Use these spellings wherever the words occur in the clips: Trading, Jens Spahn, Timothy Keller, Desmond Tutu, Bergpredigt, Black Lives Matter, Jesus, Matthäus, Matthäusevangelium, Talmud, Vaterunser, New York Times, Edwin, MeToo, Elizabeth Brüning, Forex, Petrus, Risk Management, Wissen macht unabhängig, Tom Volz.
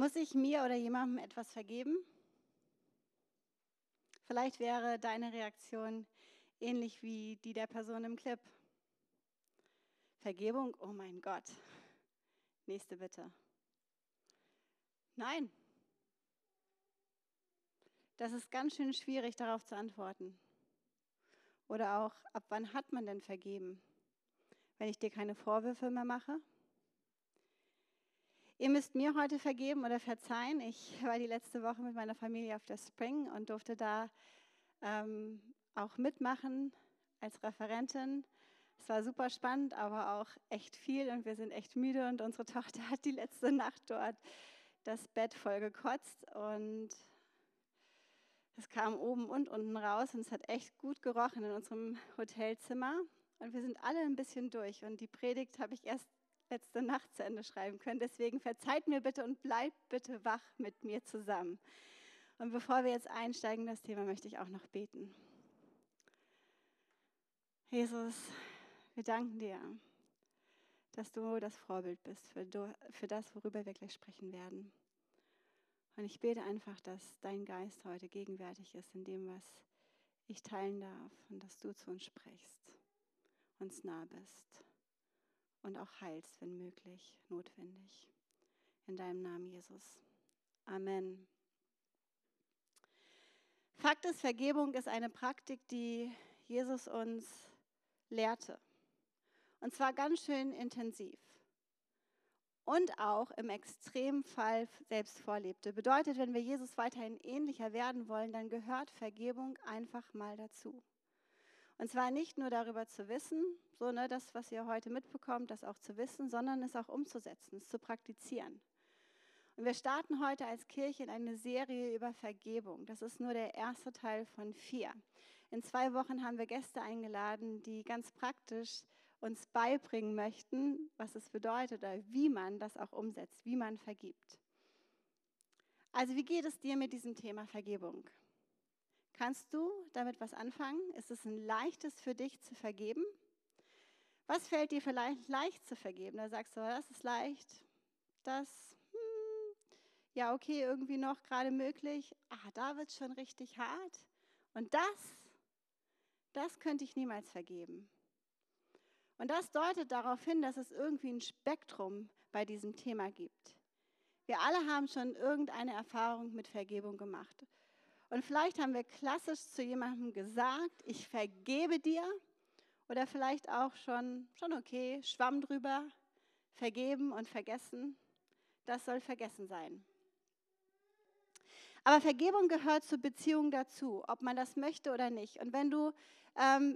Muss ich mir oder jemandem etwas vergeben? Vielleicht wäre deine Reaktion ähnlich wie die der Person im Clip. Vergebung, oh mein Gott. Nächste bitte. Nein. Das ist ganz schön schwierig, darauf zu antworten. Oder auch, ab wann hat man denn vergeben? Wenn ich dir keine Vorwürfe mehr mache? Ihr müsst mir heute vergeben oder verzeihen. Ich war die letzte Woche mit meiner Familie auf der Spring und durfte da auch mitmachen als Referentin. Es war super spannend, aber auch echt viel und wir sind echt müde und unsere Tochter hat die letzte Nacht dort das Bett voll gekotzt und es kam oben und unten raus und es hat echt gut gerochen in unserem Hotelzimmer und wir sind alle ein bisschen durch und die Predigt habe ich erst letzte Nacht zu Ende schreiben können. Deswegen verzeiht mir bitte und bleibt bitte wach mit mir zusammen. Und bevor wir jetzt einsteigen in das Thema, möchte ich auch noch beten. Jesus, wir danken dir, dass du das Vorbild bist für das, worüber wir gleich sprechen werden. Und ich bete einfach, dass dein Geist heute gegenwärtig ist in dem, was ich teilen darf und dass du zu uns sprichst, uns nah bist. Und auch heilst, wenn möglich, notwendig. In deinem Namen, Jesus. Amen. Fakt ist, Vergebung ist eine Praktik, die Jesus uns lehrte. Und zwar ganz schön intensiv. Und auch im Extremfall selbst vorlebte. Bedeutet, wenn wir Jesus weiterhin ähnlicher werden wollen, dann gehört Vergebung einfach mal dazu. Und zwar nicht nur darüber zu wissen, so, ne, das, was ihr heute mitbekommt, das auch zu wissen, sondern es auch umzusetzen, es zu praktizieren. Und wir starten heute als Kirche in eine Serie über Vergebung. Das ist nur der erste Teil von 4. In 2 Wochen haben wir Gäste eingeladen, die ganz praktisch uns beibringen möchten, was es bedeutet oder wie man das auch umsetzt, wie man vergibt. Also wie geht es dir mit diesem Thema Vergebung? Kannst du damit was anfangen? Ist es ein leichtes für dich zu vergeben? Was fällt dir vielleicht leicht zu vergeben? Da sagst du, das ist leicht, das, ja okay, irgendwie noch gerade möglich. Ah, da wird es schon richtig hart. Und das könnte ich niemals vergeben. Und das deutet darauf hin, dass es irgendwie ein Spektrum bei diesem Thema gibt. Wir alle haben schon irgendeine Erfahrung mit Vergebung gemacht. Und vielleicht haben wir klassisch zu jemandem gesagt, ich vergebe dir. Oder vielleicht auch schon okay, Schwamm drüber, vergeben und vergessen. Das soll vergessen sein. Aber Vergebung gehört zur Beziehung dazu, ob man das möchte oder nicht. Und wenn du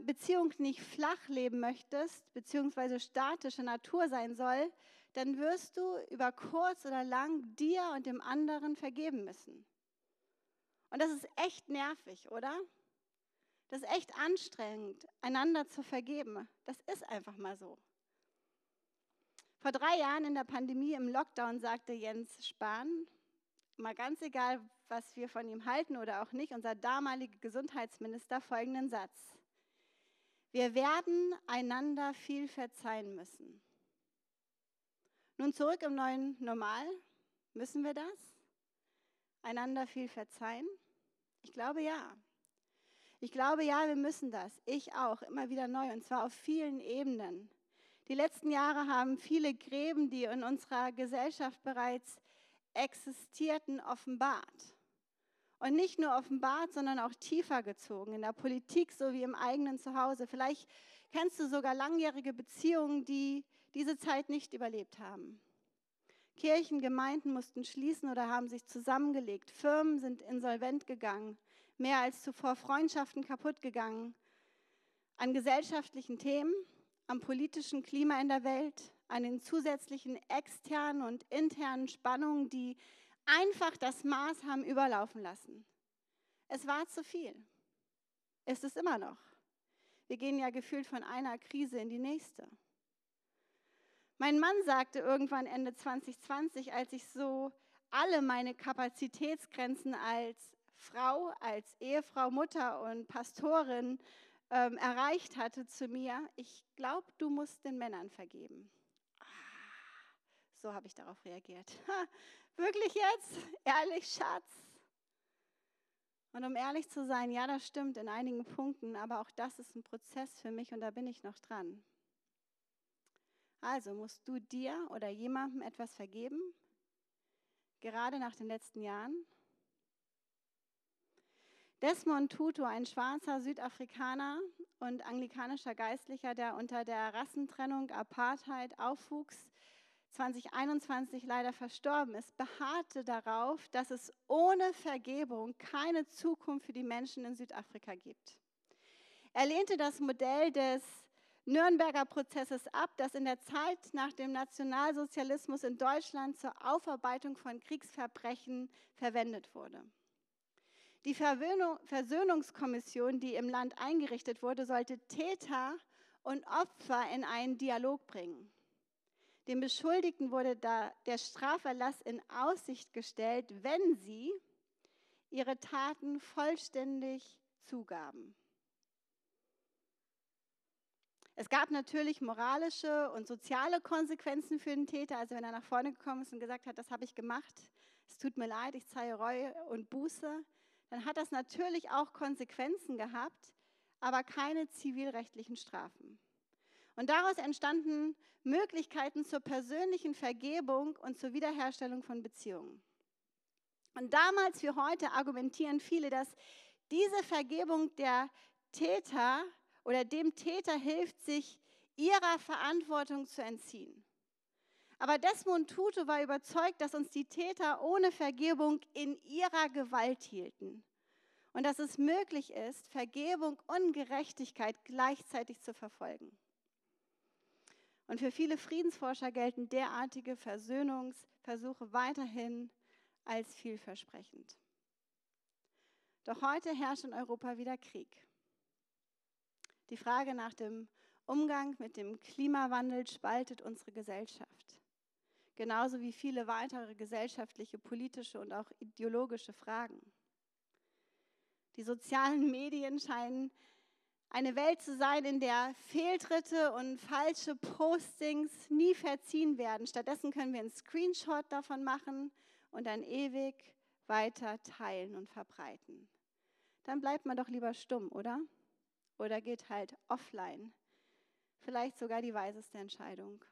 Beziehung nicht flach leben möchtest, beziehungsweise statische Natur sein soll, dann wirst du über kurz oder lang dir und dem anderen vergeben müssen. Und das ist echt nervig, oder? Das ist echt anstrengend, einander zu vergeben. Das ist einfach mal so. Vor 3 Jahren in der Pandemie im Lockdown sagte Jens Spahn, mal ganz egal, was wir von ihm halten oder auch nicht, unser damaliger Gesundheitsminister folgenden Satz. Wir werden einander viel verzeihen müssen. Nun zurück im neuen Normal. Müssen wir das? Einander viel verzeihen? Ich glaube ja. Ich glaube, ja, wir müssen das. Ich auch, immer wieder neu und zwar auf vielen Ebenen. Die letzten Jahre haben viele Gräben, die in unserer Gesellschaft bereits existierten, offenbart. Und nicht nur offenbart, sondern auch tiefer gezogen, in der Politik sowie im eigenen Zuhause. Vielleicht kennst du sogar langjährige Beziehungen, die diese Zeit nicht überlebt haben. Kirchen, Gemeinden mussten schließen oder haben sich zusammengelegt. Firmen sind insolvent gegangen. Mehr als zuvor Freundschaften kaputt gegangen. An gesellschaftlichen Themen, am politischen Klima in der Welt, an den zusätzlichen externen und internen Spannungen, die einfach das Maß haben überlaufen lassen. Es war zu viel. Ist es immer noch. Wir gehen ja gefühlt von einer Krise in die nächste. Mein Mann sagte irgendwann Ende 2020, als ich so alle meine Kapazitätsgrenzen als Frau, als Ehefrau, Mutter und Pastorin erreicht hatte, zu mir, ich glaube, du musst den Männern vergeben. Ah, so habe ich darauf reagiert. Ha, Wirklich jetzt? Ehrlich, Schatz? Und um ehrlich zu sein, ja, das stimmt in einigen Punkten, aber auch das ist ein Prozess für mich und da bin ich noch dran. Also musst du dir oder jemandem etwas vergeben, gerade nach den letzten Jahren? Desmond Tutu, ein schwarzer Südafrikaner und anglikanischer Geistlicher, der unter der Rassentrennung, Apartheid aufwuchs, 2021 leider verstorben ist, beharrte darauf, dass es ohne Vergebung keine Zukunft für die Menschen in Südafrika gibt. Er lehnte das Modell des Nürnberger Prozesses ab, das in der Zeit nach dem Nationalsozialismus in Deutschland zur Aufarbeitung von Kriegsverbrechen verwendet wurde. Die Versöhnungskommission, die im Land eingerichtet wurde, sollte Täter und Opfer in einen Dialog bringen. Dem Beschuldigten wurde der Straferlass in Aussicht gestellt, wenn sie ihre Taten vollständig zugaben. Es gab natürlich moralische und soziale Konsequenzen für den Täter, also wenn er nach vorne gekommen ist und gesagt hat, das habe ich gemacht, es tut mir leid, ich zeige Reue und Buße, dann hat das natürlich auch Konsequenzen gehabt, aber keine zivilrechtlichen Strafen. Und daraus entstanden Möglichkeiten zur persönlichen Vergebung und zur Wiederherstellung von Beziehungen. Und damals wie heute argumentieren viele, dass diese Vergebung der Täter oder dem Täter hilft, sich ihrer Verantwortung zu entziehen. Aber Desmond Tutu war überzeugt, dass uns die Täter ohne Vergebung in ihrer Gewalt hielten und dass es möglich ist, Vergebung und Gerechtigkeit gleichzeitig zu verfolgen. Und für viele Friedensforscher gelten derartige Versöhnungsversuche weiterhin als vielversprechend. Doch heute herrscht in Europa wieder Krieg. Die Frage nach dem Umgang mit dem Klimawandel spaltet unsere Gesellschaft, genauso wie viele weitere gesellschaftliche, politische und auch ideologische Fragen. Die sozialen Medien scheinen eine Welt zu sein, in der Fehltritte und falsche Postings nie verziehen werden. Stattdessen können wir einen Screenshot davon machen und dann ewig weiter teilen und verbreiten. Dann bleibt man doch lieber stumm, oder? Oder geht halt offline. Vielleicht sogar die weiseste Entscheidung.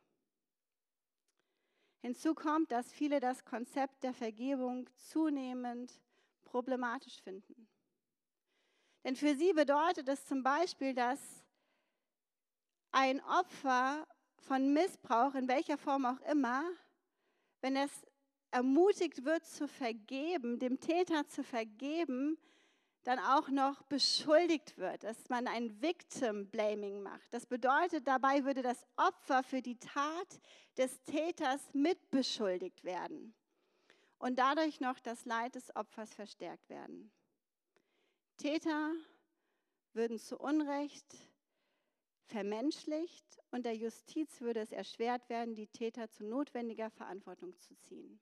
Hinzu kommt, dass viele das Konzept der Vergebung zunehmend problematisch finden. Denn für sie bedeutet es zum Beispiel, dass ein Opfer von Missbrauch, in welcher Form auch immer, wenn es ermutigt wird zu vergeben, dem Täter zu vergeben, dann auch noch beschuldigt wird, dass man ein Victim-Blaming macht. Das bedeutet, dabei würde das Opfer für die Tat des Täters mitbeschuldigt werden und dadurch noch das Leid des Opfers verstärkt werden. Täter würden zu Unrecht vermenschlicht und der Justiz würde es erschwert werden, die Täter zu notwendiger Verantwortung zu ziehen.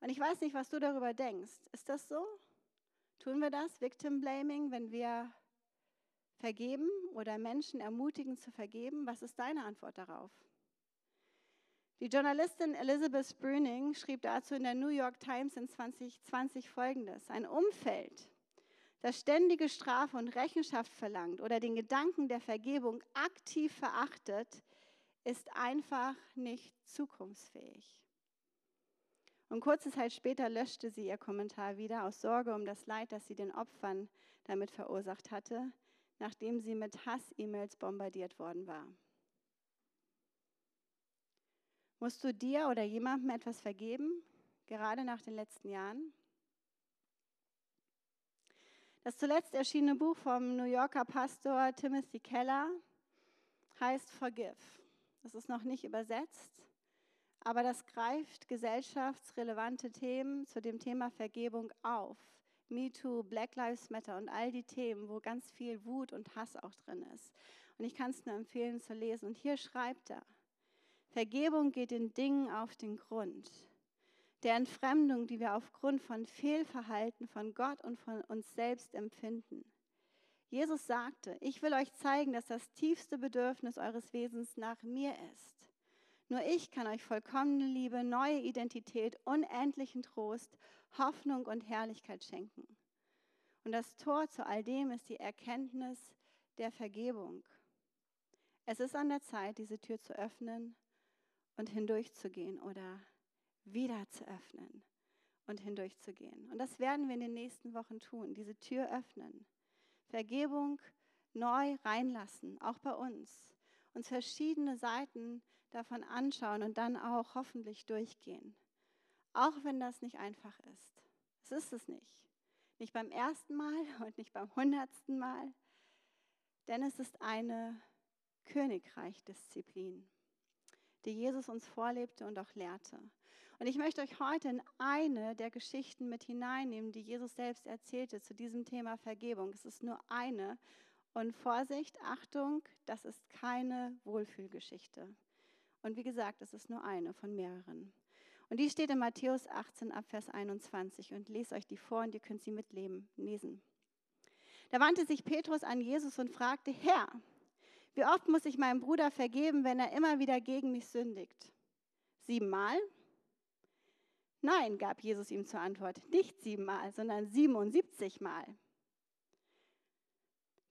Und ich weiß nicht, was du darüber denkst. Ist das so? Tun wir das, Victim Blaming, wenn wir vergeben oder Menschen ermutigen zu vergeben? Was ist deine Antwort darauf? Die Journalistin Elizabeth Brüning schrieb dazu in der New York Times in 2020 Folgendes: Ein Umfeld, das ständige Strafe und Rechenschaft verlangt oder den Gedanken der Vergebung aktiv verachtet, ist einfach nicht zukunftsfähig. Und kurze Zeit später löschte sie ihr Kommentar wieder aus Sorge um das Leid, das sie den Opfern damit verursacht hatte, nachdem sie mit Hass-E-Mails bombardiert worden war. Musst du dir oder jemandem etwas vergeben, gerade nach den letzten Jahren? Das zuletzt erschienene Buch vom New Yorker Pastor Timothy Keller heißt Forgive. Das ist noch nicht übersetzt, aber das greift gesellschaftsrelevante Themen zu dem Thema Vergebung auf. MeToo, Black Lives Matter und all die Themen, wo ganz viel Wut und Hass auch drin ist. Und ich kann es nur empfehlen zu lesen. Und hier schreibt er: Vergebung geht den Dingen auf den Grund. Der Entfremdung, die wir aufgrund von Fehlverhalten von Gott und von uns selbst empfinden. Jesus sagte: Ich will euch zeigen, dass das tiefste Bedürfnis eures Wesens nach mir ist. Nur ich kann euch vollkommene Liebe, neue Identität, unendlichen Trost, Hoffnung und Herrlichkeit schenken. Und das Tor zu all dem ist die Erkenntnis der Vergebung. Es ist an der Zeit, diese Tür zu öffnen und hindurchzugehen oder wieder zu öffnen und hindurchzugehen. Und das werden wir in den nächsten Wochen tun, diese Tür öffnen. Vergebung neu reinlassen, auch bei uns. Uns verschiedene Seiten davon anschauen und dann auch hoffentlich durchgehen. Auch wenn das nicht einfach ist. Es ist es nicht. Nicht beim ersten Mal und nicht beim 100. Mal. Denn es ist eine Königreich-Disziplin, die Jesus uns vorlebte und auch lehrte. Und ich möchte euch heute in eine der Geschichten mit hineinnehmen, die Jesus selbst erzählte zu diesem Thema Vergebung. Es ist nur eine. Und Vorsicht, Achtung, das ist keine Wohlfühlgeschichte. Und wie gesagt, es ist nur eine von mehreren. Und die steht in Matthäus 18 ab Vers 21. Und lest euch die vor und ihr könnt sie mitlesen. Da wandte sich Petrus an Jesus und fragte: Herr, wie oft muss ich meinem Bruder vergeben, wenn er immer wieder gegen mich sündigt? 7 Mal? Nein, gab Jesus ihm zur Antwort, nicht 7 Mal, sondern 77 Mal.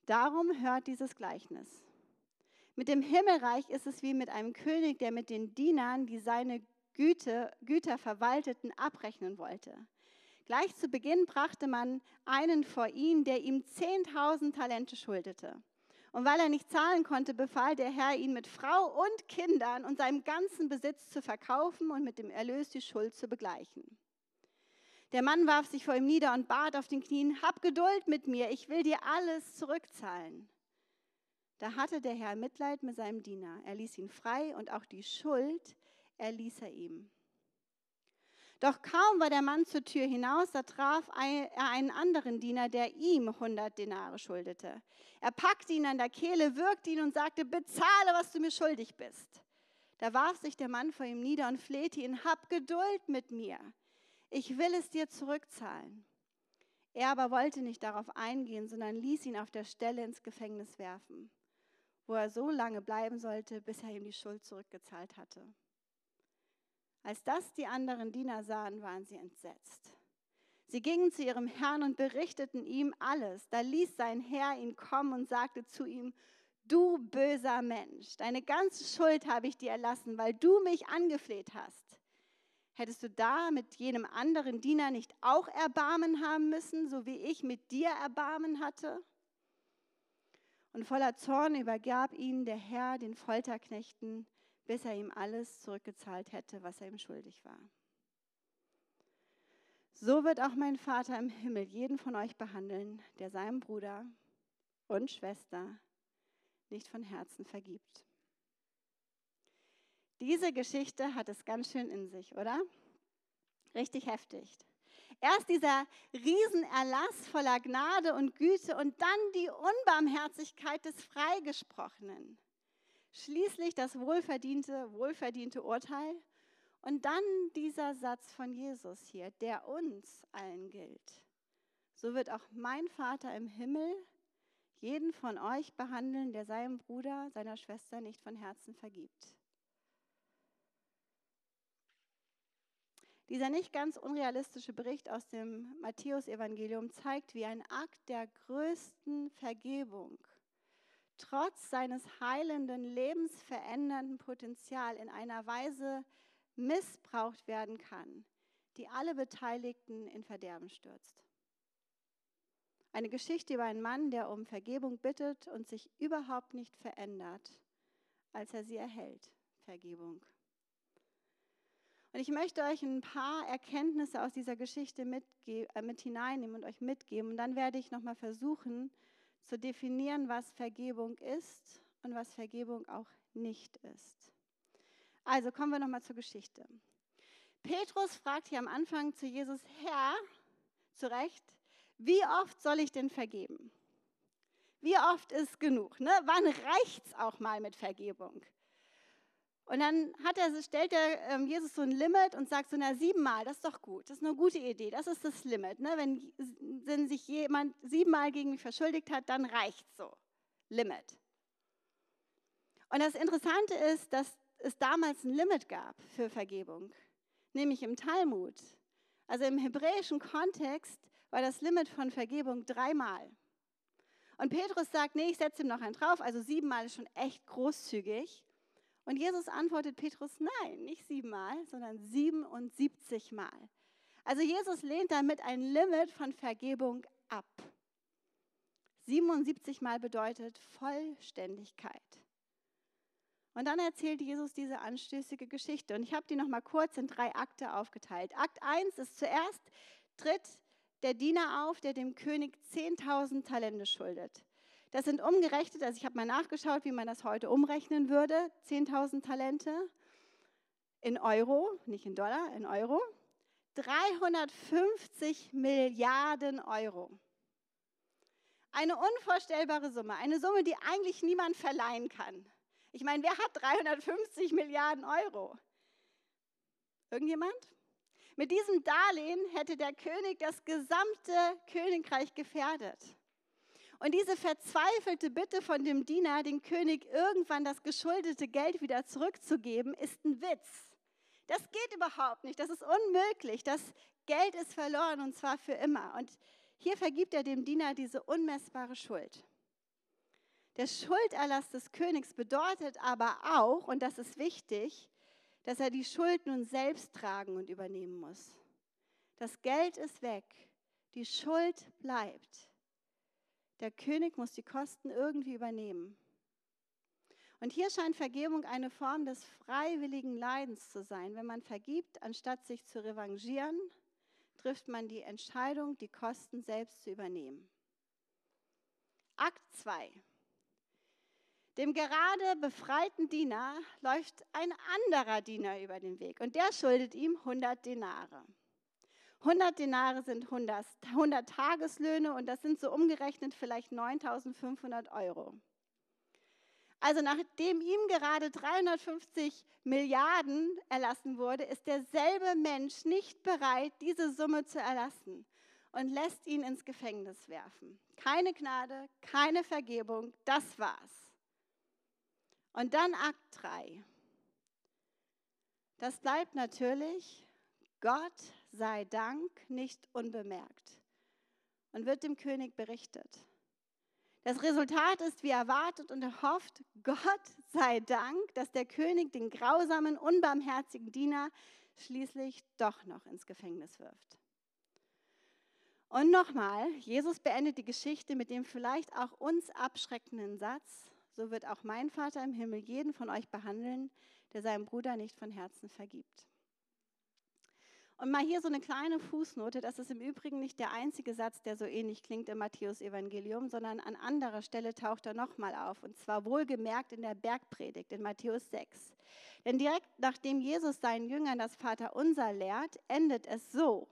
Darum hört dieses Gleichnis. Mit dem Himmelreich ist es wie mit einem König, der mit den Dienern, die seine Güter verwalteten, abrechnen wollte. Gleich zu Beginn brachte man einen vor ihn, der ihm 10.000 Talente schuldete. Und weil er nicht zahlen konnte, befahl der Herr, ihn mit Frau und Kindern und seinem ganzen Besitz zu verkaufen und mit dem Erlös die Schuld zu begleichen. Der Mann warf sich vor ihm nieder und bat auf den Knien: Hab Geduld mit mir, ich will dir alles zurückzahlen. Da hatte der Herr Mitleid mit seinem Diener. Er ließ ihn frei und auch die Schuld erließ er ihm. Doch kaum war der Mann zur Tür hinaus, da traf er einen anderen Diener, der ihm 100 Denare schuldete. Er packte ihn an der Kehle, würgte ihn und sagte: Bezahle, was du mir schuldig bist. Da warf sich der Mann vor ihm nieder und flehte ihn: Hab Geduld mit mir, ich will es dir zurückzahlen. Er aber wollte nicht darauf eingehen, sondern ließ ihn auf der Stelle ins Gefängnis werfen, wo er so lange bleiben sollte, bis er ihm die Schuld zurückgezahlt hatte. Als das die anderen Diener sahen, waren sie entsetzt. Sie gingen zu ihrem Herrn und berichteten ihm alles. Da ließ sein Herr ihn kommen und sagte zu ihm: Du böser Mensch, deine ganze Schuld habe ich dir erlassen, weil du mich angefleht hast. Hättest du da mit jenem anderen Diener nicht auch Erbarmen haben müssen, so wie ich mit dir Erbarmen hatte? Und voller Zorn übergab ihn der Herr den Folterknechten, bis er ihm alles zurückgezahlt hätte, was er ihm schuldig war. So wird auch mein Vater im Himmel jeden von euch behandeln, der seinem Bruder und Schwester nicht von Herzen vergibt. Diese Geschichte hat es ganz schön in sich, oder? Richtig heftig. Erst dieser Riesenerlass voller Gnade und Güte und dann die Unbarmherzigkeit des Freigesprochenen. Schließlich das wohlverdiente Urteil und dann dieser Satz von Jesus hier, der uns allen gilt. So wird auch mein Vater im Himmel jeden von euch behandeln, der seinem Bruder, seiner Schwester nicht von Herzen vergibt. Dieser nicht ganz unrealistische Bericht aus dem Matthäusevangelium zeigt, wie ein Akt der größten Vergebung trotz seines heilenden, lebensverändernden Potenzial in einer Weise missbraucht werden kann, die alle Beteiligten in Verderben stürzt. Eine Geschichte über einen Mann, der um Vergebung bittet und sich überhaupt nicht verändert, als er sie erhält, Vergebung. Und ich möchte euch ein paar Erkenntnisse aus dieser Geschichte mit hineinnehmen und euch mitgeben. Und dann werde ich nochmal versuchen, zu definieren, was Vergebung ist und was Vergebung auch nicht ist. Also kommen wir nochmal zur Geschichte. Petrus fragt hier am Anfang zu Jesus: Herr, zu Recht, wie oft soll ich denn vergeben? Wie oft ist genug? Ne? Wann reicht es auch mal mit Vergebung? Und dann stellt Jesus so ein Limit und sagt so: Na, 7 Mal, das ist doch gut, das ist eine gute Idee, das ist das Limit. Ne? Wenn sich jemand 7 Mal gegen mich verschuldigt hat, dann reicht's so, Limit. Und das Interessante ist, dass es damals ein Limit gab für Vergebung, nämlich im Talmud. Also im hebräischen Kontext war das Limit von Vergebung 3-mal. Und Petrus sagt, nee, ich setze ihm noch einen drauf, also 7-mal ist schon echt großzügig. Und Jesus antwortet Petrus, nein, nicht 7-mal, sondern 77-mal. Also Jesus lehnt damit ein Limit von Vergebung ab. 77-mal bedeutet Vollständigkeit. Und dann erzählt Jesus diese anstößige Geschichte. Und ich habe die nochmal kurz in 3 Akte aufgeteilt. Akt 1 ist zuerst, tritt der Diener auf, der dem König 10.000 Talente schuldet. Das sind umgerechnet, also ich habe mal nachgeschaut, wie man das heute umrechnen würde, 10.000 Talente in Euro, nicht in Dollar, in Euro, 350 Milliarden Euro. Eine unvorstellbare Summe, eine Summe, die eigentlich niemand verleihen kann. Ich meine, wer hat 350 Milliarden Euro? Irgendjemand? Mit diesem Darlehen hätte der König das gesamte Königreich gefährdet. Und diese verzweifelte Bitte von dem Diener, dem König irgendwann das geschuldete Geld wieder zurückzugeben, ist ein Witz. Das geht überhaupt nicht, das ist unmöglich, das Geld ist verloren und zwar für immer. Und hier vergibt er dem Diener diese unmessbare Schuld. Der Schulderlass des Königs bedeutet aber auch, und das ist wichtig, dass er die Schuld nun selbst tragen und übernehmen muss. Das Geld ist weg, die Schuld bleibt. Der König muss die Kosten irgendwie übernehmen. Und hier scheint Vergebung eine Form des freiwilligen Leidens zu sein. Wenn man vergibt, anstatt sich zu revanchieren, trifft man die Entscheidung, die Kosten selbst zu übernehmen. Akt 2. Dem gerade befreiten Diener läuft ein anderer Diener über den Weg und der schuldet ihm 100 Denare. 100 Denare sind 100 Tageslöhne und das sind so umgerechnet vielleicht 9.500 Euro. Also nachdem ihm gerade 350 Milliarden erlassen wurde, ist derselbe Mensch nicht bereit, diese Summe zu erlassen und lässt ihn ins Gefängnis werfen. Keine Gnade, keine Vergebung, das war's. Und dann Akt 3. Das bleibt natürlich, Gott sei Dank, nicht unbemerkt und wird dem König berichtet. Das Resultat ist, wie erwartet und erhofft, Gott sei Dank, dass der König den grausamen, unbarmherzigen Diener schließlich doch noch ins Gefängnis wirft. Und nochmal, Jesus beendet die Geschichte mit dem vielleicht auch uns abschreckenden Satz: So wird auch mein Vater im Himmel jeden von euch behandeln, der seinem Bruder nicht von Herzen vergibt. Und mal hier so eine kleine Fußnote, das ist im Übrigen nicht der einzige Satz, der so ähnlich klingt im Matthäusevangelium, sondern an anderer Stelle taucht er nochmal auf, und zwar wohlgemerkt in der Bergpredigt, in Matthäus 6. Denn direkt nachdem Jesus seinen Jüngern das Vaterunser lehrt, endet es so: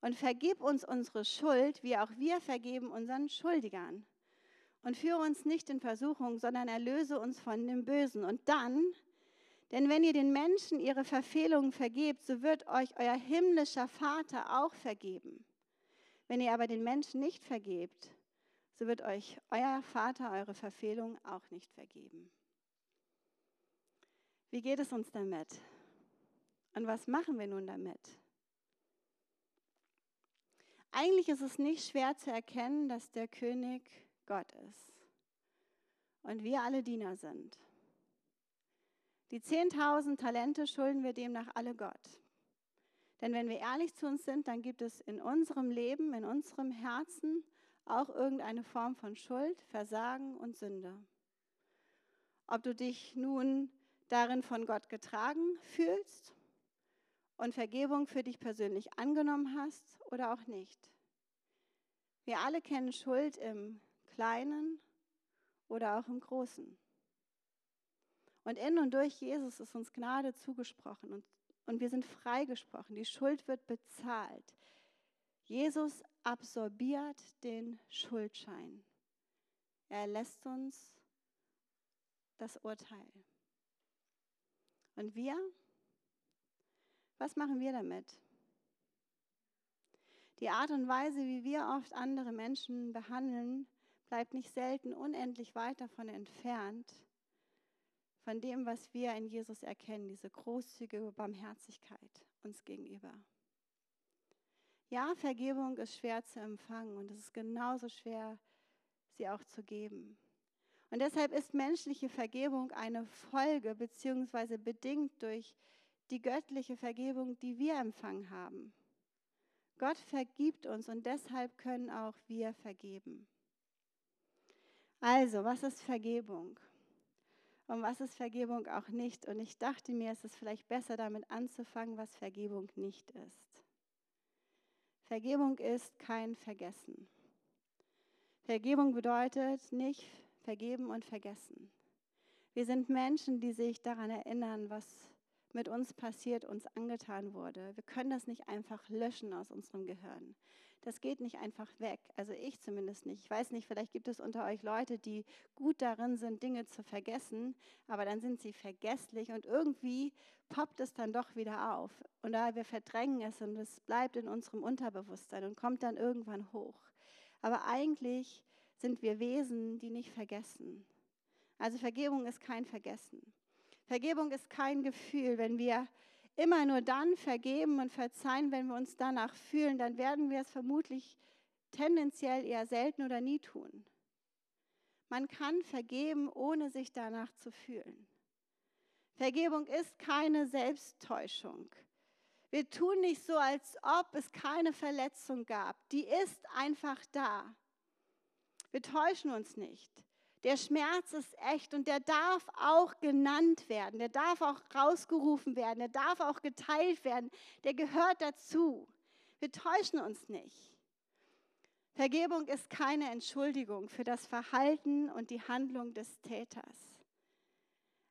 Und vergib uns unsere Schuld, wie auch wir vergeben unseren Schuldigern. Und führe uns nicht in Versuchung, sondern erlöse uns von dem Bösen. Und dann, denn wenn ihr den Menschen ihre Verfehlungen vergebt, so wird euch euer himmlischer Vater auch vergeben. Wenn ihr aber den Menschen nicht vergebt, so wird euch euer Vater eure Verfehlungen auch nicht vergeben. Wie geht es uns damit? Und was machen wir nun damit? Eigentlich ist es nicht schwer zu erkennen, dass der König Gott ist und wir alle Diener sind. Die 10.000 Talente schulden wir demnach alle Gott. Denn wenn wir ehrlich zu uns sind, dann gibt es in unserem Leben, in unserem Herzen auch irgendeine Form von Schuld, Versagen und Sünde. Ob du dich nun darin von Gott getragen fühlst und Vergebung für dich persönlich angenommen hast oder auch nicht. Wir alle kennen Schuld im Kleinen oder auch im Großen. Und in und durch Jesus ist uns Gnade zugesprochen und wir sind freigesprochen. Die Schuld wird bezahlt. Jesus absorbiert den Schuldschein. Er lässt uns das Urteil. Und wir? Was machen wir damit? Die Art und Weise, wie wir oft andere Menschen behandeln, bleibt nicht selten unendlich weit davon entfernt, von dem, was wir in Jesus erkennen, diese großzügige Barmherzigkeit uns gegenüber. Ja, Vergebung ist schwer zu empfangen und es ist genauso schwer, sie auch zu geben. Und deshalb ist menschliche Vergebung eine Folge bzw. bedingt durch die göttliche Vergebung, die wir empfangen haben. Gott vergibt uns und deshalb können auch wir vergeben. Also, was ist Vergebung? Und was ist Vergebung auch nicht? Und ich dachte mir, es ist vielleicht besser, damit anzufangen, was Vergebung nicht ist. Vergebung ist kein Vergessen. Vergebung bedeutet nicht vergeben und vergessen. Wir sind Menschen, die sich daran erinnern, was mit uns passiert, uns angetan wurde. Wir können das nicht einfach löschen aus unserem Gehirn. Das geht nicht einfach weg. Also ich zumindest nicht. Ich weiß nicht, vielleicht gibt es unter euch Leute, die gut darin sind, Dinge zu vergessen, aber dann sind sie vergesslich und irgendwie poppt es dann doch wieder auf. Und da wir verdrängen es und es bleibt in unserem Unterbewusstsein und kommt dann irgendwann hoch. Aber eigentlich sind wir Wesen, die nicht vergessen. Also Vergebung ist kein Vergessen. Vergebung ist kein Gefühl. Wenn wir immer nur dann vergeben und verzeihen, wenn wir uns danach fühlen, dann werden wir es vermutlich tendenziell eher selten oder nie tun. Man kann vergeben, ohne sich danach zu fühlen. Vergebung ist keine Selbsttäuschung. Wir tun nicht so, als ob es keine Verletzung gab. Die ist einfach da. Wir täuschen uns nicht. Der Schmerz ist echt und der darf auch genannt werden, der darf auch rausgerufen werden, der darf auch geteilt werden, der gehört dazu. Wir täuschen uns nicht. Vergebung ist keine Entschuldigung für das Verhalten und die Handlung des Täters.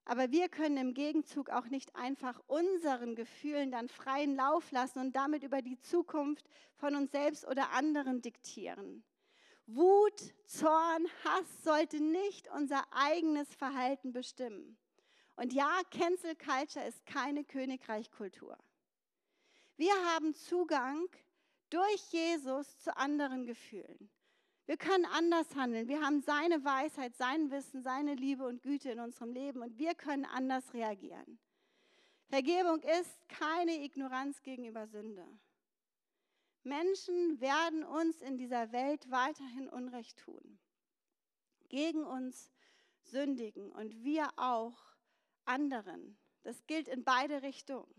Aber wir können im Gegenzug auch nicht einfach unseren Gefühlen dann freien Lauf lassen und damit über die Zukunft von uns selbst oder anderen diktieren. Wut, Zorn, Hass sollte nicht unser eigenes Verhalten bestimmen. Und ja, Cancel Culture ist keine Königreichkultur. Wir haben Zugang durch Jesus zu anderen Gefühlen. Wir können anders handeln. Wir haben seine Weisheit, sein Wissen, seine Liebe und Güte in unserem Leben und wir können anders reagieren. Vergebung ist keine Ignoranz gegenüber Sünde. Menschen werden uns in dieser Welt weiterhin Unrecht tun, gegen uns sündigen und wir auch anderen. Das gilt in beide Richtungen.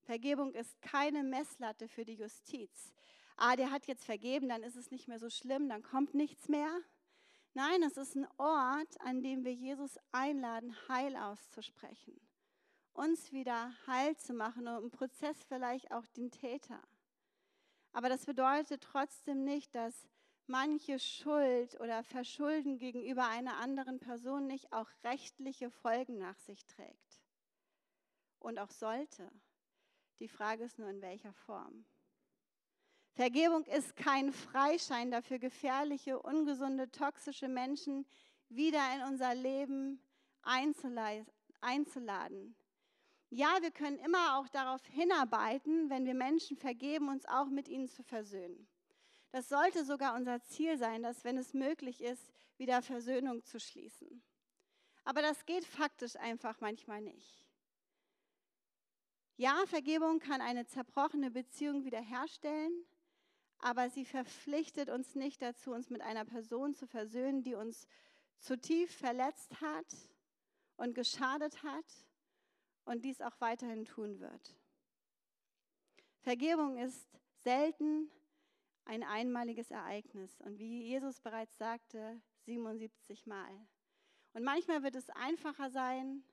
Vergebung ist keine Messlatte für die Justiz. Ah, der hat jetzt vergeben, dann ist es nicht mehr so schlimm, dann kommt nichts mehr. Nein, es ist ein Ort, an dem wir Jesus einladen, Heil auszusprechen, uns wieder heil zu machen und im Prozess vielleicht auch den Täter. Aber das bedeutet trotzdem nicht, dass manche Schuld oder Verschulden gegenüber einer anderen Person nicht auch rechtliche Folgen nach sich trägt. Und auch sollte. Die Frage ist nur, in welcher Form. Vergebung ist kein Freischein dafür, gefährliche, ungesunde, toxische Menschen wieder in unser Leben einzuladen. Ja, wir können immer auch darauf hinarbeiten, wenn wir Menschen vergeben, uns auch mit ihnen zu versöhnen. Das sollte sogar unser Ziel sein, dass, wenn es möglich ist, wieder Versöhnung zu schließen. Aber das geht faktisch einfach manchmal nicht. Ja, Vergebung kann eine zerbrochene Beziehung wiederherstellen, aber sie verpflichtet uns nicht dazu, uns mit einer Person zu versöhnen, die uns zutiefst verletzt hat und geschadet hat. Und dies auch weiterhin tun wird. Vergebung ist selten ein einmaliges Ereignis. Und wie Jesus bereits sagte, 77 Mal. Und manchmal wird es einfacher sein,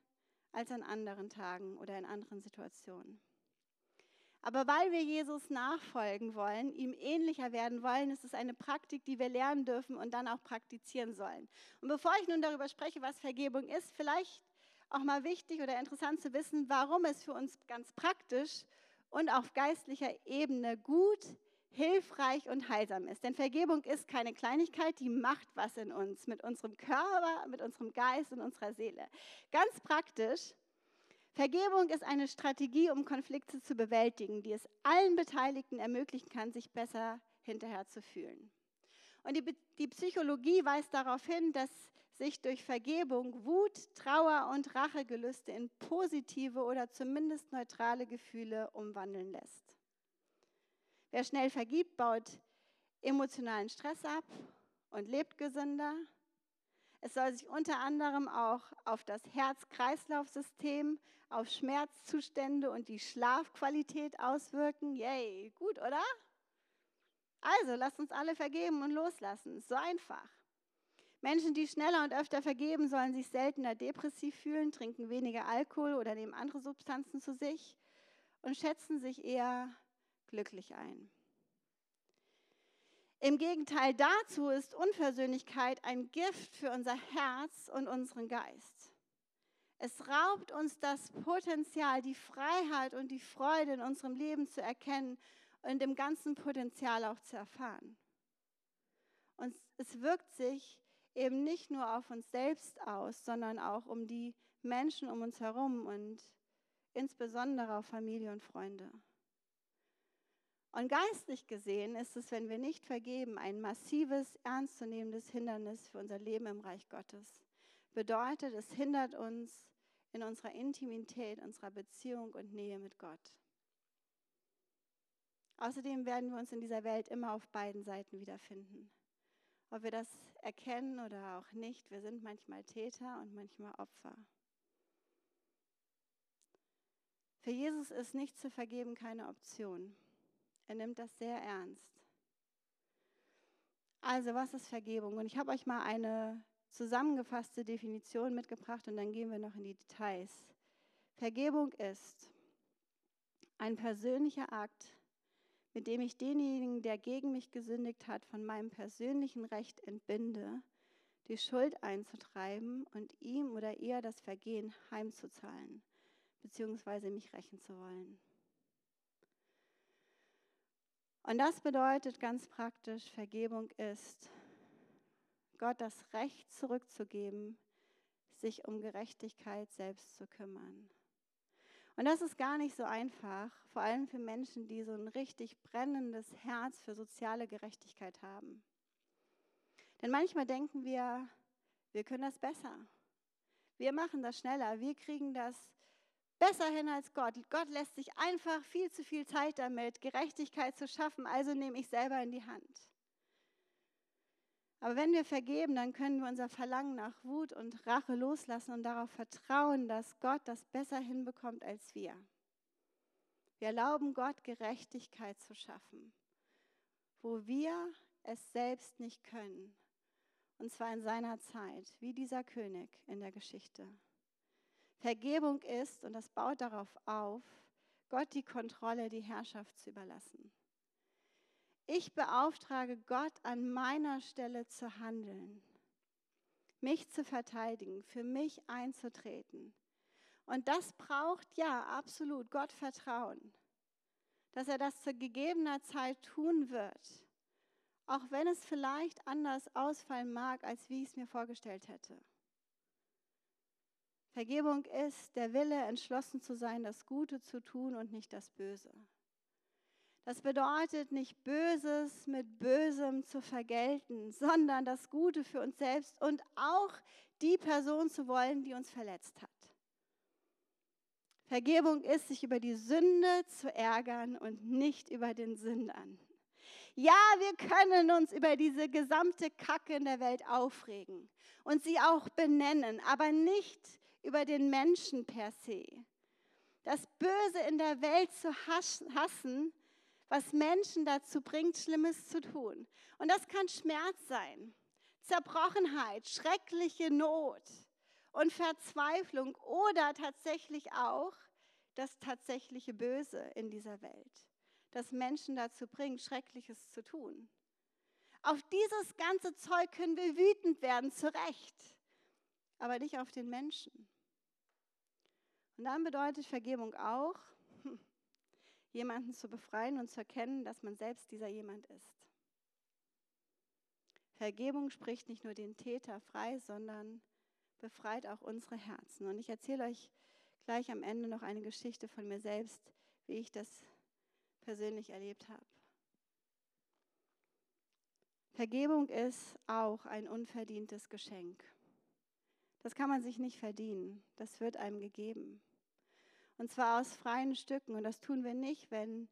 als an anderen Tagen oder in anderen Situationen. Aber weil wir Jesus nachfolgen wollen, ihm ähnlicher werden wollen, ist es eine Praktik, die wir lernen dürfen und dann auch praktizieren sollen. Und bevor ich nun darüber spreche, was Vergebung ist, vielleicht auch mal wichtig oder interessant zu wissen, warum es für uns ganz praktisch und auf geistlicher Ebene gut, hilfreich und heilsam ist. Denn Vergebung ist keine Kleinigkeit, die macht was in uns, mit unserem Körper, mit unserem Geist und unserer Seele. Ganz praktisch, Vergebung ist eine Strategie, um Konflikte zu bewältigen, die es allen Beteiligten ermöglichen kann, sich besser hinterher zu fühlen. Und die Psychologie weist darauf hin, dass sich durch Vergebung Wut, Trauer und Rachegelüste in positive oder zumindest neutrale Gefühle umwandeln lässt. Wer schnell vergibt, baut emotionalen Stress ab und lebt gesünder. Es soll sich unter anderem auch auf das Herz-Kreislauf-System, auf Schmerzzustände und die Schlafqualität auswirken. Yay, gut, oder? Also, lasst uns alle vergeben und loslassen. Ist so einfach. Menschen, die schneller und öfter vergeben, sollen sich seltener depressiv fühlen, trinken weniger Alkohol oder nehmen andere Substanzen zu sich und schätzen sich eher glücklich ein. Im Gegenteil dazu ist Unversöhnlichkeit ein Gift für unser Herz und unseren Geist. Es raubt uns das Potenzial, die Freiheit und die Freude in unserem Leben zu erkennen und im ganzen Potenzial auch zu erfahren. Und es wirkt sich eben nicht nur auf uns selbst aus, sondern auch um die Menschen um uns herum und insbesondere auf Familie und Freunde. Und geistlich gesehen ist es, wenn wir nicht vergeben, ein massives, ernstzunehmendes Hindernis für unser Leben im Reich Gottes. Bedeutet, es hindert uns in unserer Intimität, unserer Beziehung und Nähe mit Gott. Außerdem werden wir uns in dieser Welt immer auf beiden Seiten wiederfinden. Ob wir das erkennen oder auch nicht, wir sind manchmal Täter und manchmal Opfer. Für Jesus ist nicht zu vergeben keine Option. Er nimmt das sehr ernst. Also, was ist Vergebung? Und ich habe euch mal eine zusammengefasste Definition mitgebracht und dann gehen wir noch in die Details. Vergebung ist ein persönlicher Akt, mit dem ich denjenigen, der gegen mich gesündigt hat, von meinem persönlichen Recht entbinde, die Schuld einzutreiben und ihm oder ihr das Vergehen heimzuzahlen, beziehungsweise mich rächen zu wollen. Und das bedeutet ganz praktisch, Vergebung ist, Gott das Recht zurückzugeben, sich um Gerechtigkeit selbst zu kümmern. Und das ist gar nicht so einfach, vor allem für Menschen, die so ein richtig brennendes Herz für soziale Gerechtigkeit haben. Denn manchmal denken wir, wir können das besser. Wir machen das schneller, wir kriegen das besser hin als Gott. Gott lässt sich einfach viel zu viel Zeit damit, Gerechtigkeit zu schaffen, also nehme ich selber in die Hand. Aber wenn wir vergeben, dann können wir unser Verlangen nach Wut und Rache loslassen und darauf vertrauen, dass Gott das besser hinbekommt als wir. Wir erlauben Gott, Gerechtigkeit zu schaffen, wo wir es selbst nicht können. Und zwar in seiner Zeit, wie dieser König in der Geschichte. Vergebung ist, und das baut darauf auf, Gott die Kontrolle, die Herrschaft zu überlassen. Ich beauftrage Gott, an meiner Stelle zu handeln, mich zu verteidigen, für mich einzutreten. Und das braucht, ja, absolut, Gott Vertrauen, dass er das zu gegebener Zeit tun wird, auch wenn es vielleicht anders ausfallen mag, als wie ich es mir vorgestellt hätte. Vergebung ist, der Wille, entschlossen zu sein, das Gute zu tun und nicht das Böse. Das bedeutet, nicht Böses mit Bösem zu vergelten, sondern das Gute für uns selbst und auch die Person zu wollen, die uns verletzt hat. Vergebung ist, sich über die Sünde zu ärgern und nicht über den Sündern. Ja, wir können uns über diese gesamte Kacke in der Welt aufregen und sie auch benennen, aber nicht über den Menschen per se. Das Böse in der Welt zu hassen, was Menschen dazu bringt, Schlimmes zu tun. Und das kann Schmerz sein, Zerbrochenheit, schreckliche Not und Verzweiflung oder tatsächlich auch das tatsächliche Böse in dieser Welt, das Menschen dazu bringt, Schreckliches zu tun. Auf dieses ganze Zeug können wir wütend werden, zu Recht, aber nicht auf den Menschen. Und dann bedeutet Vergebung auch, jemanden zu befreien und zu erkennen, dass man selbst dieser jemand ist. Vergebung spricht nicht nur den Täter frei, sondern befreit auch unsere Herzen. Und ich erzähle euch gleich am Ende noch eine Geschichte von mir selbst, wie ich das persönlich erlebt habe. Vergebung ist auch ein unverdientes Geschenk. Das kann man sich nicht verdienen. Das wird einem gegeben. Und zwar aus freien Stücken. Und das tun wir nicht, wenn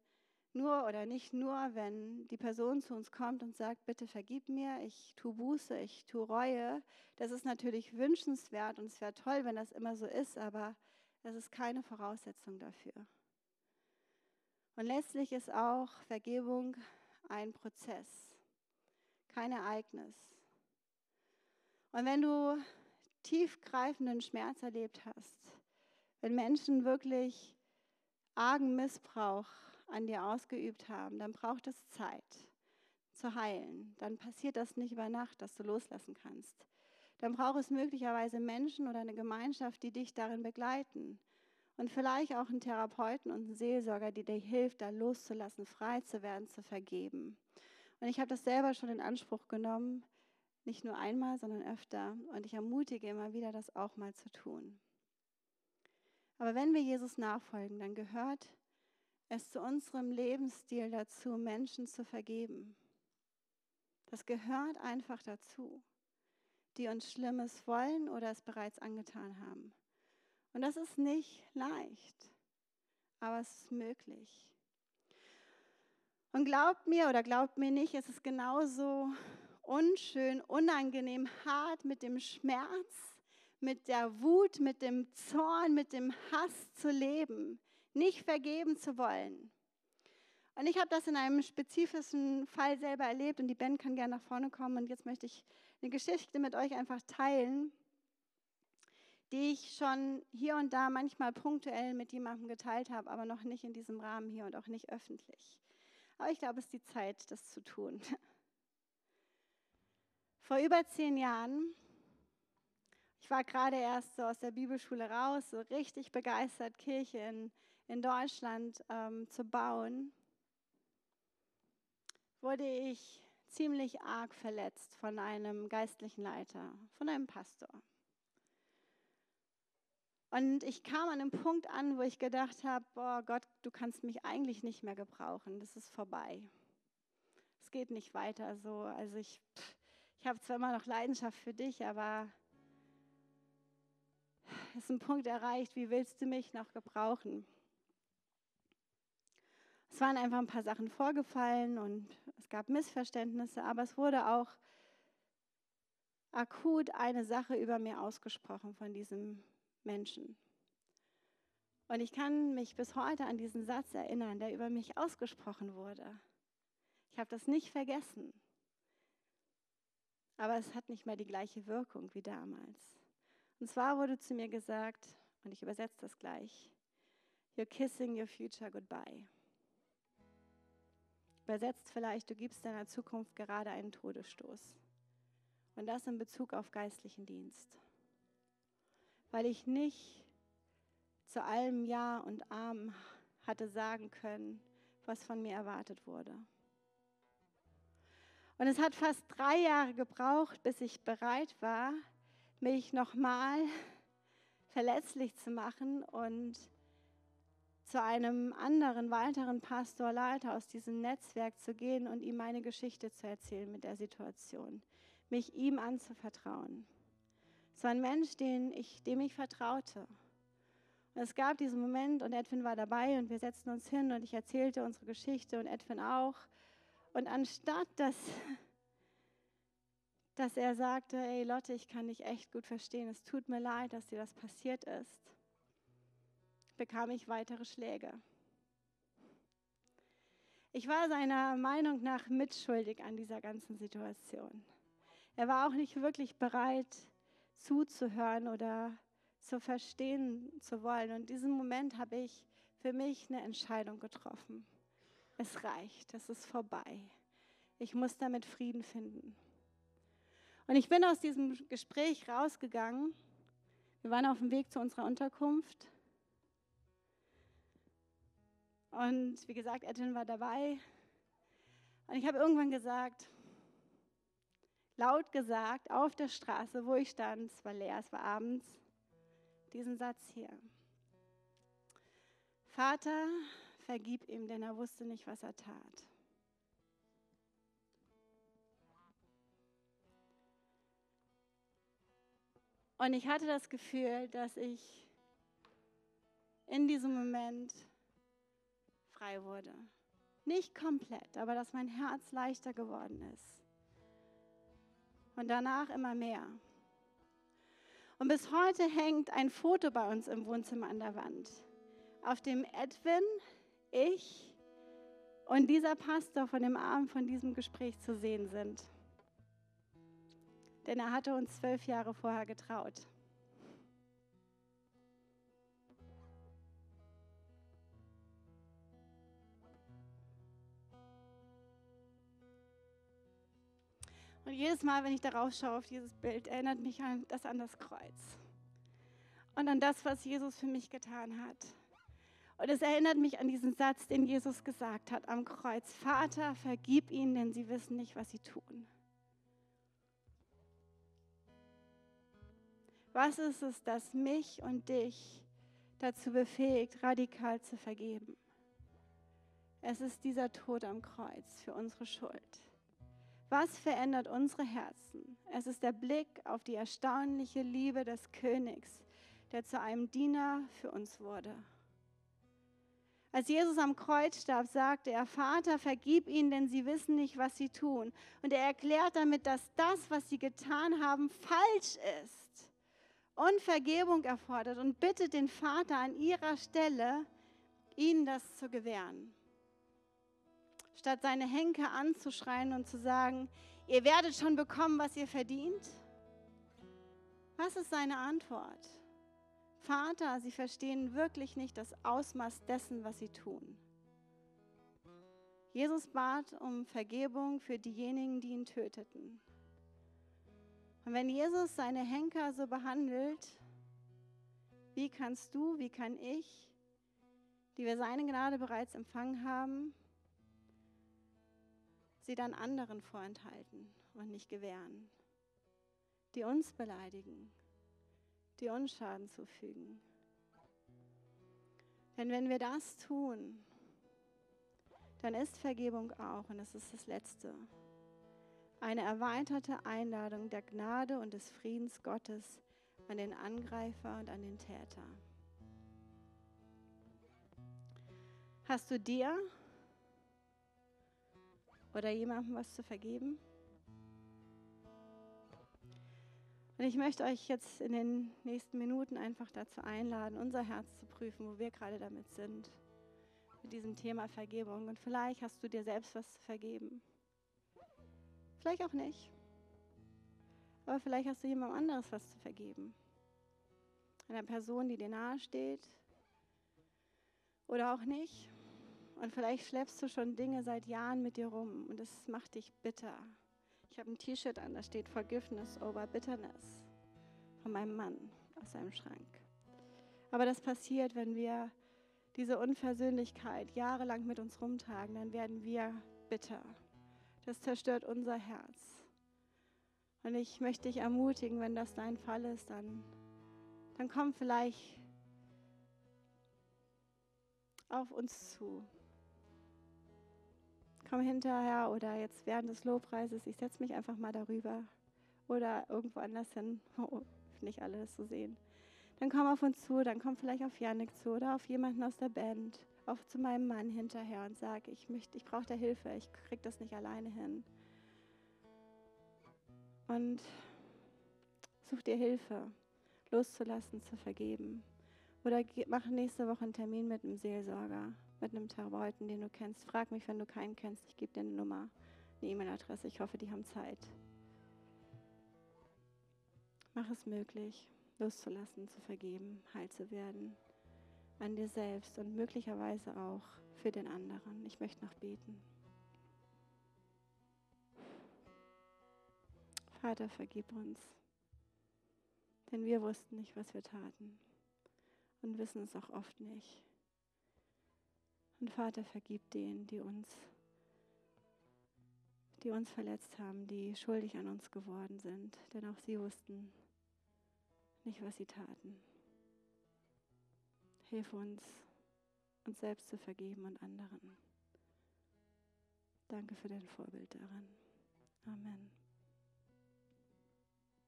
nur oder nicht nur, wenn die Person zu uns kommt und sagt, bitte vergib mir, ich tue Buße, ich tue Reue. Das ist natürlich wünschenswert und es wäre toll, wenn das immer so ist, aber das ist keine Voraussetzung dafür. Und letztlich ist auch Vergebung ein Prozess, kein Ereignis. Und wenn du tiefgreifenden Schmerz erlebt hast, wenn Menschen wirklich argen Missbrauch an dir ausgeübt haben, dann braucht es Zeit zu heilen. Dann passiert das nicht über Nacht, dass du loslassen kannst. Dann braucht es möglicherweise Menschen oder eine Gemeinschaft, die dich darin begleiten. Und vielleicht auch einen Therapeuten und einen Seelsorger, die dir hilft, da loszulassen, frei zu werden, zu vergeben. Und ich habe das selber schon in Anspruch genommen, nicht nur einmal, sondern öfter. Und ich ermutige immer wieder, das auch mal zu tun. Aber wenn wir Jesus nachfolgen, dann gehört es zu unserem Lebensstil dazu, Menschen zu vergeben. Das gehört einfach dazu, die uns Schlimmes wollen oder es bereits angetan haben. Und das ist nicht leicht, aber es ist möglich. Und glaubt mir oder glaubt mir nicht, es ist genauso unschön, unangenehm, hart mit dem Schmerz, mit der Wut, mit dem Zorn, mit dem Hass zu leben, nicht vergeben zu wollen. Und ich habe das in einem spezifischen Fall selber erlebt und die Band kann gerne nach vorne kommen und jetzt möchte ich eine Geschichte mit euch einfach teilen, die ich schon hier und da manchmal punktuell mit jemandem geteilt habe, aber noch nicht in diesem Rahmen hier und auch nicht öffentlich. Aber ich glaube, es ist die Zeit, das zu tun. Vor über 10 Jahren, ich war gerade erst so aus der Bibelschule raus, so richtig begeistert, Kirche in Deutschland zu bauen, wurde ich ziemlich arg verletzt von einem geistlichen Leiter, von einem Pastor. Und ich kam an einem Punkt an, wo ich gedacht habe, boah Gott, du kannst mich eigentlich nicht mehr gebrauchen, das ist vorbei. Es geht nicht weiter so. Also ich habe zwar immer noch Leidenschaft für dich, aber es ist ein Punkt erreicht, wie willst du mich noch gebrauchen? Es waren einfach ein paar Sachen vorgefallen und es gab Missverständnisse, aber es wurde auch akut eine Sache über mir ausgesprochen von diesem Menschen. Und ich kann mich bis heute an diesen Satz erinnern, der über mich ausgesprochen wurde. Ich habe das nicht vergessen, aber es hat nicht mehr die gleiche Wirkung wie damals. Und zwar wurde zu mir gesagt, und ich übersetze das gleich, you're kissing your future goodbye. Übersetzt vielleicht, du gibst deiner Zukunft gerade einen Todesstoß. Und das in Bezug auf geistlichen Dienst. Weil ich nicht zu allem Ja und Amen hatte sagen können, was von mir erwartet wurde. Und es hat fast 3 Jahre gebraucht, bis ich bereit war, mich nochmal verletzlich zu machen und zu einem anderen, weiteren Pastor, Leiter aus diesem Netzwerk zu gehen und ihm meine Geschichte zu erzählen mit der Situation, mich ihm anzuvertrauen. Es war ein Mensch, dem ich vertraute. Und es gab diesen Moment und Edwin war dabei und wir setzten uns hin und ich erzählte unsere Geschichte und Edwin auch. Und anstatt dass er sagte, ey Lotte, ich kann dich echt gut verstehen, es tut mir leid, dass dir das passiert ist, bekam ich weitere Schläge. Ich war seiner Meinung nach mitschuldig an dieser ganzen Situation. Er war auch nicht wirklich bereit, zuzuhören oder zu verstehen zu wollen. Und in diesem Moment habe ich für mich eine Entscheidung getroffen. Es reicht, es ist vorbei. Ich muss damit Frieden finden. Und ich bin aus diesem Gespräch rausgegangen. Wir waren auf dem Weg zu unserer Unterkunft. Und wie gesagt, Edwin war dabei. Und ich habe irgendwann gesagt, laut gesagt, auf der Straße, wo ich stand, es war leer, es war abends, diesen Satz hier. Vater, vergib ihm, denn er wusste nicht, was er tat. Und ich hatte das Gefühl, dass ich in diesem Moment frei wurde. Nicht komplett, aber dass mein Herz leichter geworden ist. Und danach immer mehr. Und bis heute hängt ein Foto bei uns im Wohnzimmer an der Wand, auf dem Edwin, ich und dieser Pastor von dem Abend von diesem Gespräch zu sehen sind. Denn er hatte uns 12 Jahre vorher getraut. Und jedes Mal, wenn ich darauf schaue, auf dieses Bild, erinnert mich an das Kreuz. Und an das, was Jesus für mich getan hat. Und es erinnert mich an diesen Satz, den Jesus gesagt hat am Kreuz. Vater, vergib ihnen, denn sie wissen nicht, was sie tun. Was ist es, das mich und dich dazu befähigt, radikal zu vergeben? Es ist dieser Tod am Kreuz für unsere Schuld. Was verändert unsere Herzen? Es ist der Blick auf die erstaunliche Liebe des Königs, der zu einem Diener für uns wurde. Als Jesus am Kreuz starb, sagte er, Vater, vergib ihnen, denn sie wissen nicht, was sie tun. Und er erklärt damit, dass das, was sie getan haben, falsch ist und Vergebung erfordert und bittet den Vater an ihrer Stelle, ihnen das zu gewähren. Statt seine Henker anzuschreien und zu sagen, ihr werdet schon bekommen, was ihr verdient? Was ist seine Antwort? Vater, sie verstehen wirklich nicht das Ausmaß dessen, was sie tun. Jesus bat um Vergebung für diejenigen, die ihn töteten. Und wenn Jesus seine Henker so behandelt, wie kannst du, wie kann ich, die wir seine Gnade bereits empfangen haben, sie dann anderen vorenthalten und nicht gewähren, die uns beleidigen, die uns Schaden zufügen. Denn wenn wir das tun, dann ist Vergebung auch, und das ist das Letzte, eine erweiterte Einladung der Gnade und des Friedens Gottes an den Angreifer und an den Täter. Hast du dir oder jemandem was zu vergeben? Und ich möchte euch jetzt in den nächsten Minuten einfach dazu einladen, unser Herz zu prüfen, wo wir gerade damit sind, mit diesem Thema Vergebung. Und vielleicht hast du dir selbst was zu vergeben. Vielleicht auch nicht. Aber vielleicht hast du jemandem anderes was zu vergeben. Einer Person, die dir nahe steht. Oder auch nicht. Und vielleicht schleppst du schon Dinge seit Jahren mit dir rum und es macht dich bitter. Ich habe ein T-Shirt an, da steht Forgiveness over Bitterness von meinem Mann aus seinem Schrank. Aber das passiert, wenn wir diese Unversöhnlichkeit jahrelang mit uns rumtragen, dann werden wir bitter. Das zerstört unser Herz. Und ich möchte dich ermutigen, wenn das dein Fall ist, dann komm vielleicht auf uns zu. Komm hinterher oder jetzt während des Lobpreises, ich setze mich einfach mal darüber oder irgendwo anders hin, nicht alle das so sehen. Dann komm auf uns zu, dann komm vielleicht auf Yannick zu oder auf jemanden aus der Band, auch zu meinem Mann hinterher und sag, ich brauche da Hilfe, ich kriege das nicht alleine hin. Und such dir Hilfe, loszulassen, zu vergeben. Oder mach nächste Woche einen Termin mit einem Seelsorger, mit einem Therapeuten, den du kennst. Frag mich, wenn du keinen kennst. Ich gebe dir eine Nummer, eine E-Mail-Adresse. Ich hoffe, die haben Zeit. Mach es möglich, loszulassen, zu vergeben, heil zu werden. An dir selbst und möglicherweise auch für den anderen. Ich möchte noch beten. Vater, vergib uns. Denn wir wussten nicht, was wir taten. Und wissen es auch oft nicht. Und Vater, vergib denen, die uns verletzt haben, die schuldig an uns geworden sind. Denn auch sie wussten nicht, was sie taten. Hilf uns, uns selbst zu vergeben und anderen. Danke für dein Vorbild darin. Amen.